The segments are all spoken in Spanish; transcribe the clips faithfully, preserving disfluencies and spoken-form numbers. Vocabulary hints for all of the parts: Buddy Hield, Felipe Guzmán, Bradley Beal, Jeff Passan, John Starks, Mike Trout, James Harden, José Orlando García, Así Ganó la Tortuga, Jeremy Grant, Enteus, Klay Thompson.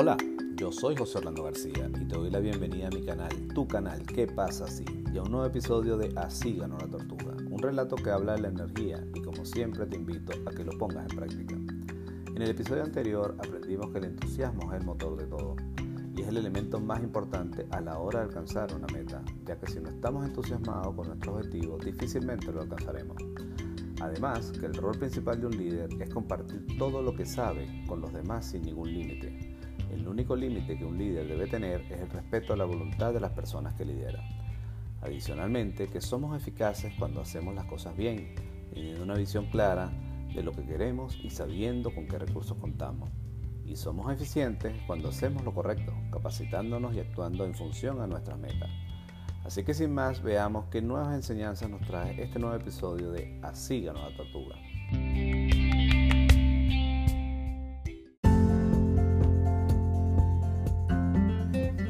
Hola, yo soy José Orlando García y te doy la bienvenida a mi canal, tu canal, ¿Qué pasa así? Y a un nuevo episodio de Así Ganó la Tortuga, un relato que habla de la energía y como siempre te invito a que lo pongas en práctica. En el episodio anterior aprendimos que el entusiasmo es el motor de todo y es el elemento más importante a la hora de alcanzar una meta, ya que si no estamos entusiasmados con nuestro objetivo, difícilmente lo alcanzaremos. Además, que el rol principal de un líder es compartir todo lo que sabe con los demás sin ningún límite. El único límite que un líder debe tener es el respeto a la voluntad de las personas que lidera. Adicionalmente, que somos eficaces cuando hacemos las cosas bien, teniendo una visión clara de lo que queremos y sabiendo con qué recursos contamos. Y somos eficientes cuando hacemos lo correcto, capacitándonos y actuando en función a nuestras metas. Así que sin más, veamos qué nuevas enseñanzas nos trae este nuevo episodio de Así Ganó la Tortuga.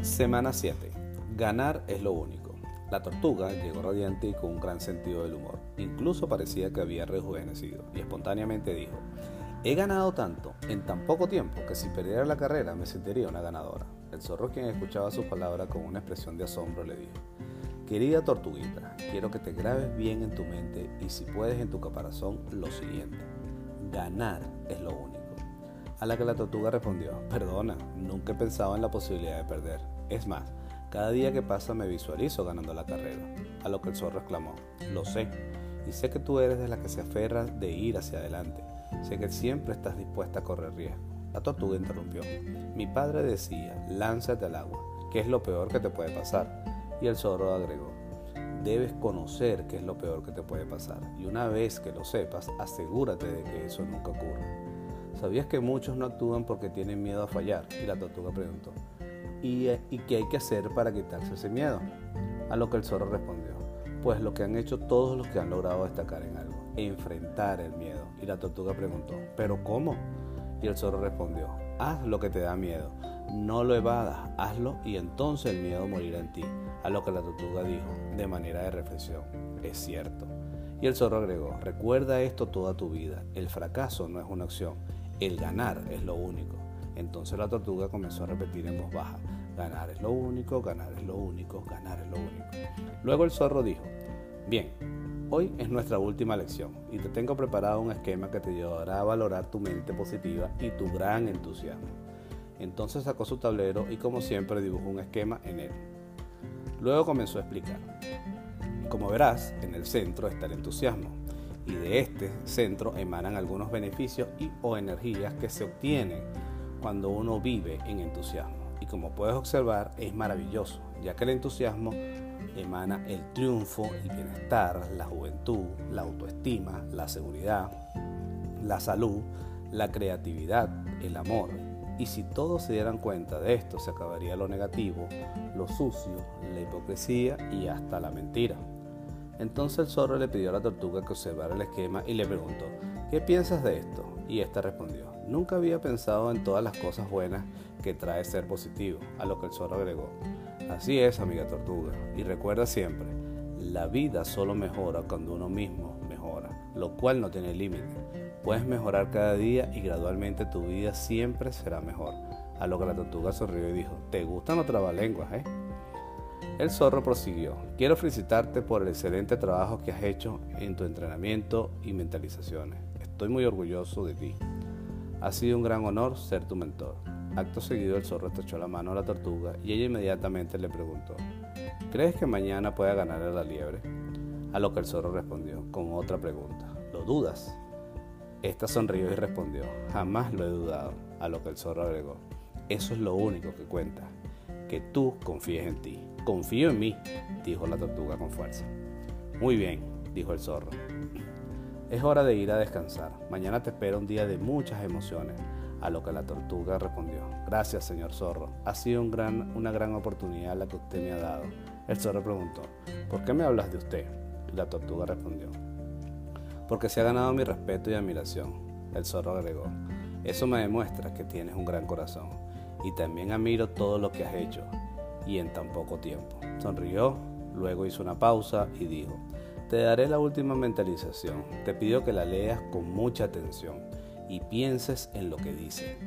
Semana siete. Ganar es lo único. La tortuga llegó radiante y con un gran sentido del humor. Incluso parecía que había rejuvenecido y espontáneamente dijo: he ganado tanto en tan poco tiempo que si perdiera la carrera me sentiría una ganadora. El zorro, quien escuchaba sus palabras con una expresión de asombro, le dijo: querida tortuguita, quiero que te grabes bien en tu mente y si puedes en tu caparazón lo siguiente: ganar es lo único. A la que la tortuga respondió: perdona, nunca he pensado en la posibilidad de perder. Es más, cada día que pasa me visualizo ganando la carrera. A lo que el zorro exclamó: lo sé, y sé que tú eres de las que se aferras de ir hacia adelante. Sé que siempre estás dispuesta a correr riesgo. La tortuga interrumpió: mi padre decía, lánzate al agua, que es lo peor que te puede pasar. Y el zorro agregó: debes conocer qué es lo peor que te puede pasar, y una vez que lo sepas, asegúrate de que eso nunca ocurra. ¿Sabías que muchos no actúan porque tienen miedo a fallar? Y la tortuga preguntó: ¿Y, ¿y qué hay que hacer para quitarse ese miedo? A lo que el zorro respondió: pues lo que han hecho todos los que han logrado destacar en algo, enfrentar el miedo. Y la tortuga preguntó: ¿pero cómo? Y el zorro respondió: haz lo que te da miedo, no lo evadas, hazlo y entonces el miedo morirá en ti. A lo que la tortuga dijo, de manera de reflexión: es cierto. Y el zorro agregó: recuerda esto toda tu vida, el fracaso no es una opción, el ganar es lo único. Entonces la tortuga comenzó a repetir en voz baja: ganar es lo único, ganar es lo único, ganar es lo único. Luego el zorro dijo: bien, hoy es nuestra última lección y te tengo preparado un esquema que te ayudará a valorar tu mente positiva y tu gran entusiasmo. Entonces sacó su tablero y como siempre dibujó un esquema en él. Luego comenzó a explicar: como verás, en el centro está el entusiasmo y de este centro emanan algunos beneficios y o energías que se obtienen cuando uno vive en entusiasmo, y como puedes observar es maravilloso, ya que el entusiasmo emana el triunfo, el bienestar, la juventud, la autoestima, la seguridad, la salud, la creatividad, el amor, y si todos se dieran cuenta de esto se acabaría lo negativo, lo sucio, la hipocresía y hasta la mentira. Entonces el zorro le pidió a la tortuga que observara el esquema y le preguntó: ¿qué piensas de esto? Y esta respondió: nunca había pensado en todas las cosas buenas que trae ser positivo. A lo que el zorro agregó: así es, amiga tortuga, y recuerda siempre, la vida solo mejora cuando uno mismo mejora, lo cual no tiene límite. Puedes mejorar cada día y gradualmente tu vida siempre será mejor. A lo que la tortuga sonrió y dijo: te gustan los trabalenguas, ¿eh? El zorro prosiguió: quiero felicitarte por el excelente trabajo que has hecho en tu entrenamiento y mentalizaciones. Estoy muy orgulloso de ti. Ha sido un gran honor ser tu mentor. Acto seguido el zorro estrechó la mano a la tortuga y ella inmediatamente le preguntó: ¿crees que mañana pueda ganar a la liebre? A lo que el zorro respondió con otra pregunta: ¿lo dudas? Esta sonrió y respondió: jamás lo he dudado. A lo que el zorro agregó: eso es lo único que cuenta, que tú confíes en ti. Confío en mí, dijo la tortuga con fuerza. Muy bien, dijo el zorro. Es hora de ir a descansar. Mañana te espera un día de muchas emociones. A lo que la tortuga respondió: gracias, señor zorro. Ha sido un gran, una gran oportunidad la que usted me ha dado. El zorro preguntó: ¿por qué me hablas de usted? Y la tortuga respondió: porque se ha ganado mi respeto y admiración. El zorro agregó: eso me demuestra que tienes un gran corazón. Y también admiro todo lo que has hecho y en tan poco tiempo. Sonrió, luego hizo una pausa y dijo: te daré la última mentalización. Te pido que la leas con mucha atención y pienses en lo que dice.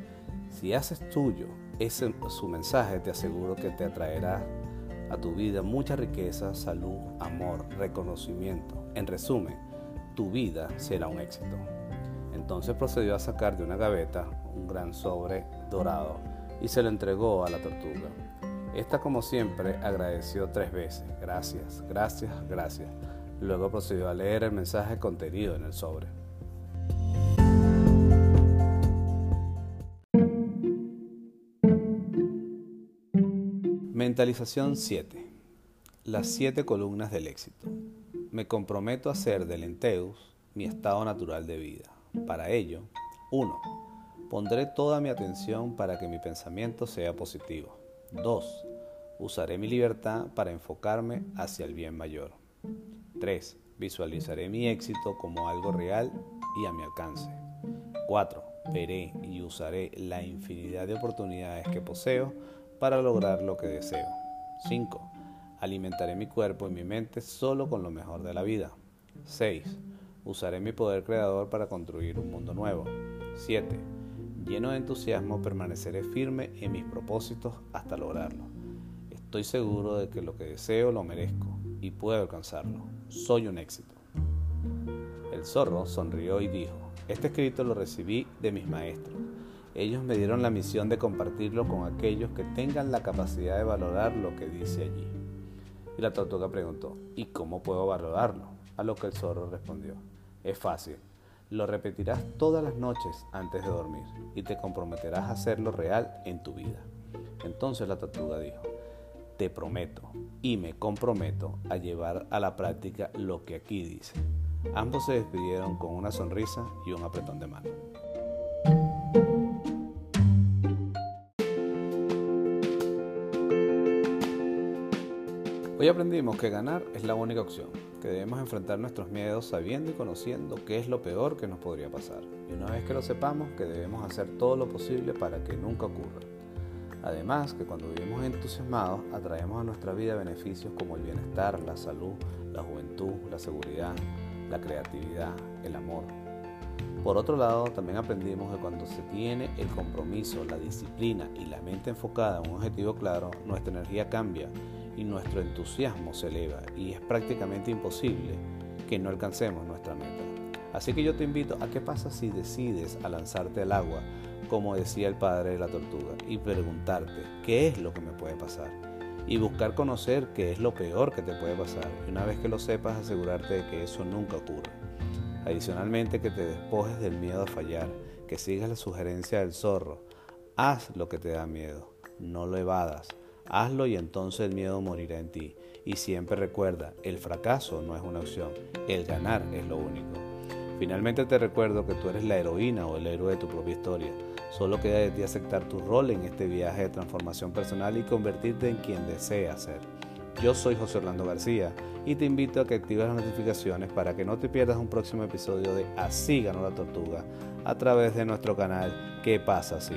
Si haces tuyo Ese es su mensaje. Te aseguro que te atraerá a tu vida mucha riqueza, salud, amor, reconocimiento. En resumen, tu vida será un éxito. Entonces procedió a sacar de una gaveta un gran sobre dorado y se lo entregó a la tortuga. Esta, como siempre, agradeció tres veces. Gracias, gracias, gracias. Luego procedió a leer el mensaje contenido en el sobre. Mentalización siete. Las siete columnas del éxito. Me comprometo a hacer del Enteus mi estado natural de vida. Para ello, uno. Pondré toda mi atención para que mi pensamiento sea positivo. dos. Usaré mi libertad para enfocarme hacia el bien mayor. tres. Visualizaré mi éxito como algo real y a mi alcance. cuatro. Veré y usaré la infinidad de oportunidades que poseo para lograr lo que deseo. cinco. Alimentaré mi cuerpo y mi mente solo con lo mejor de la vida. seis. Usaré mi poder creador para construir un mundo nuevo. siete. Lleno de entusiasmo, permaneceré firme en mis propósitos hasta lograrlo. Estoy seguro de que lo que deseo lo merezco y puedo alcanzarlo. Soy un éxito. El zorro sonrió y dijo: este escrito lo recibí de mis maestros. Ellos me dieron la misión de compartirlo con aquellos que tengan la capacidad de valorar lo que dice allí. Y la tortuga preguntó: ¿y cómo puedo valorarlo? A lo que el zorro respondió: es fácil. Lo repetirás todas las noches antes de dormir y te comprometerás a hacerlo real en tu vida. Entonces la tortuga dijo: te prometo y me comprometo a llevar a la práctica lo que aquí dice. Ambos se despidieron con una sonrisa y un apretón de mano. Hoy aprendimos que ganar es la única opción, que debemos enfrentar nuestros miedos sabiendo y conociendo qué es lo peor que nos podría pasar, y una vez que lo sepamos, que debemos hacer todo lo posible para que nunca ocurra. Además, que cuando vivimos entusiasmados, atraemos a nuestra vida beneficios como el bienestar, la salud, la juventud, la seguridad, la creatividad, el amor. Por otro lado, también aprendimos que cuando se tiene el compromiso, la disciplina y la mente enfocada en un objetivo claro, nuestra energía cambia y nuestro entusiasmo se eleva, y es prácticamente imposible que no alcancemos nuestra meta. Así que yo te invito a qué pasa si decides a lanzarte al agua, como decía el padre de la tortuga, y preguntarte qué es lo que me puede pasar, y buscar conocer qué es lo peor que te puede pasar, y una vez que lo sepas, asegurarte de que eso nunca ocurra. Adicionalmente, que te despojes del miedo a fallar, que sigas la sugerencia del zorro: haz lo que te da miedo, no lo evadas. Hazlo y entonces el miedo morirá en ti. Y siempre recuerda, el fracaso no es una opción, el ganar es lo único. Finalmente te recuerdo que tú eres la heroína o el héroe de tu propia historia. Solo queda de ti aceptar tu rol en este viaje de transformación personal y convertirte en quien deseas ser. Yo soy José Orlando García y te invito a que actives las notificaciones para que no te pierdas un próximo episodio de Así Ganó la Tortuga a través de nuestro canal ¿Qué pasa si?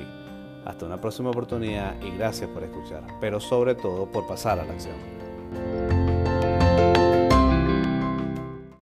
Hasta una próxima oportunidad y gracias por escuchar, pero sobre todo por pasar a la acción.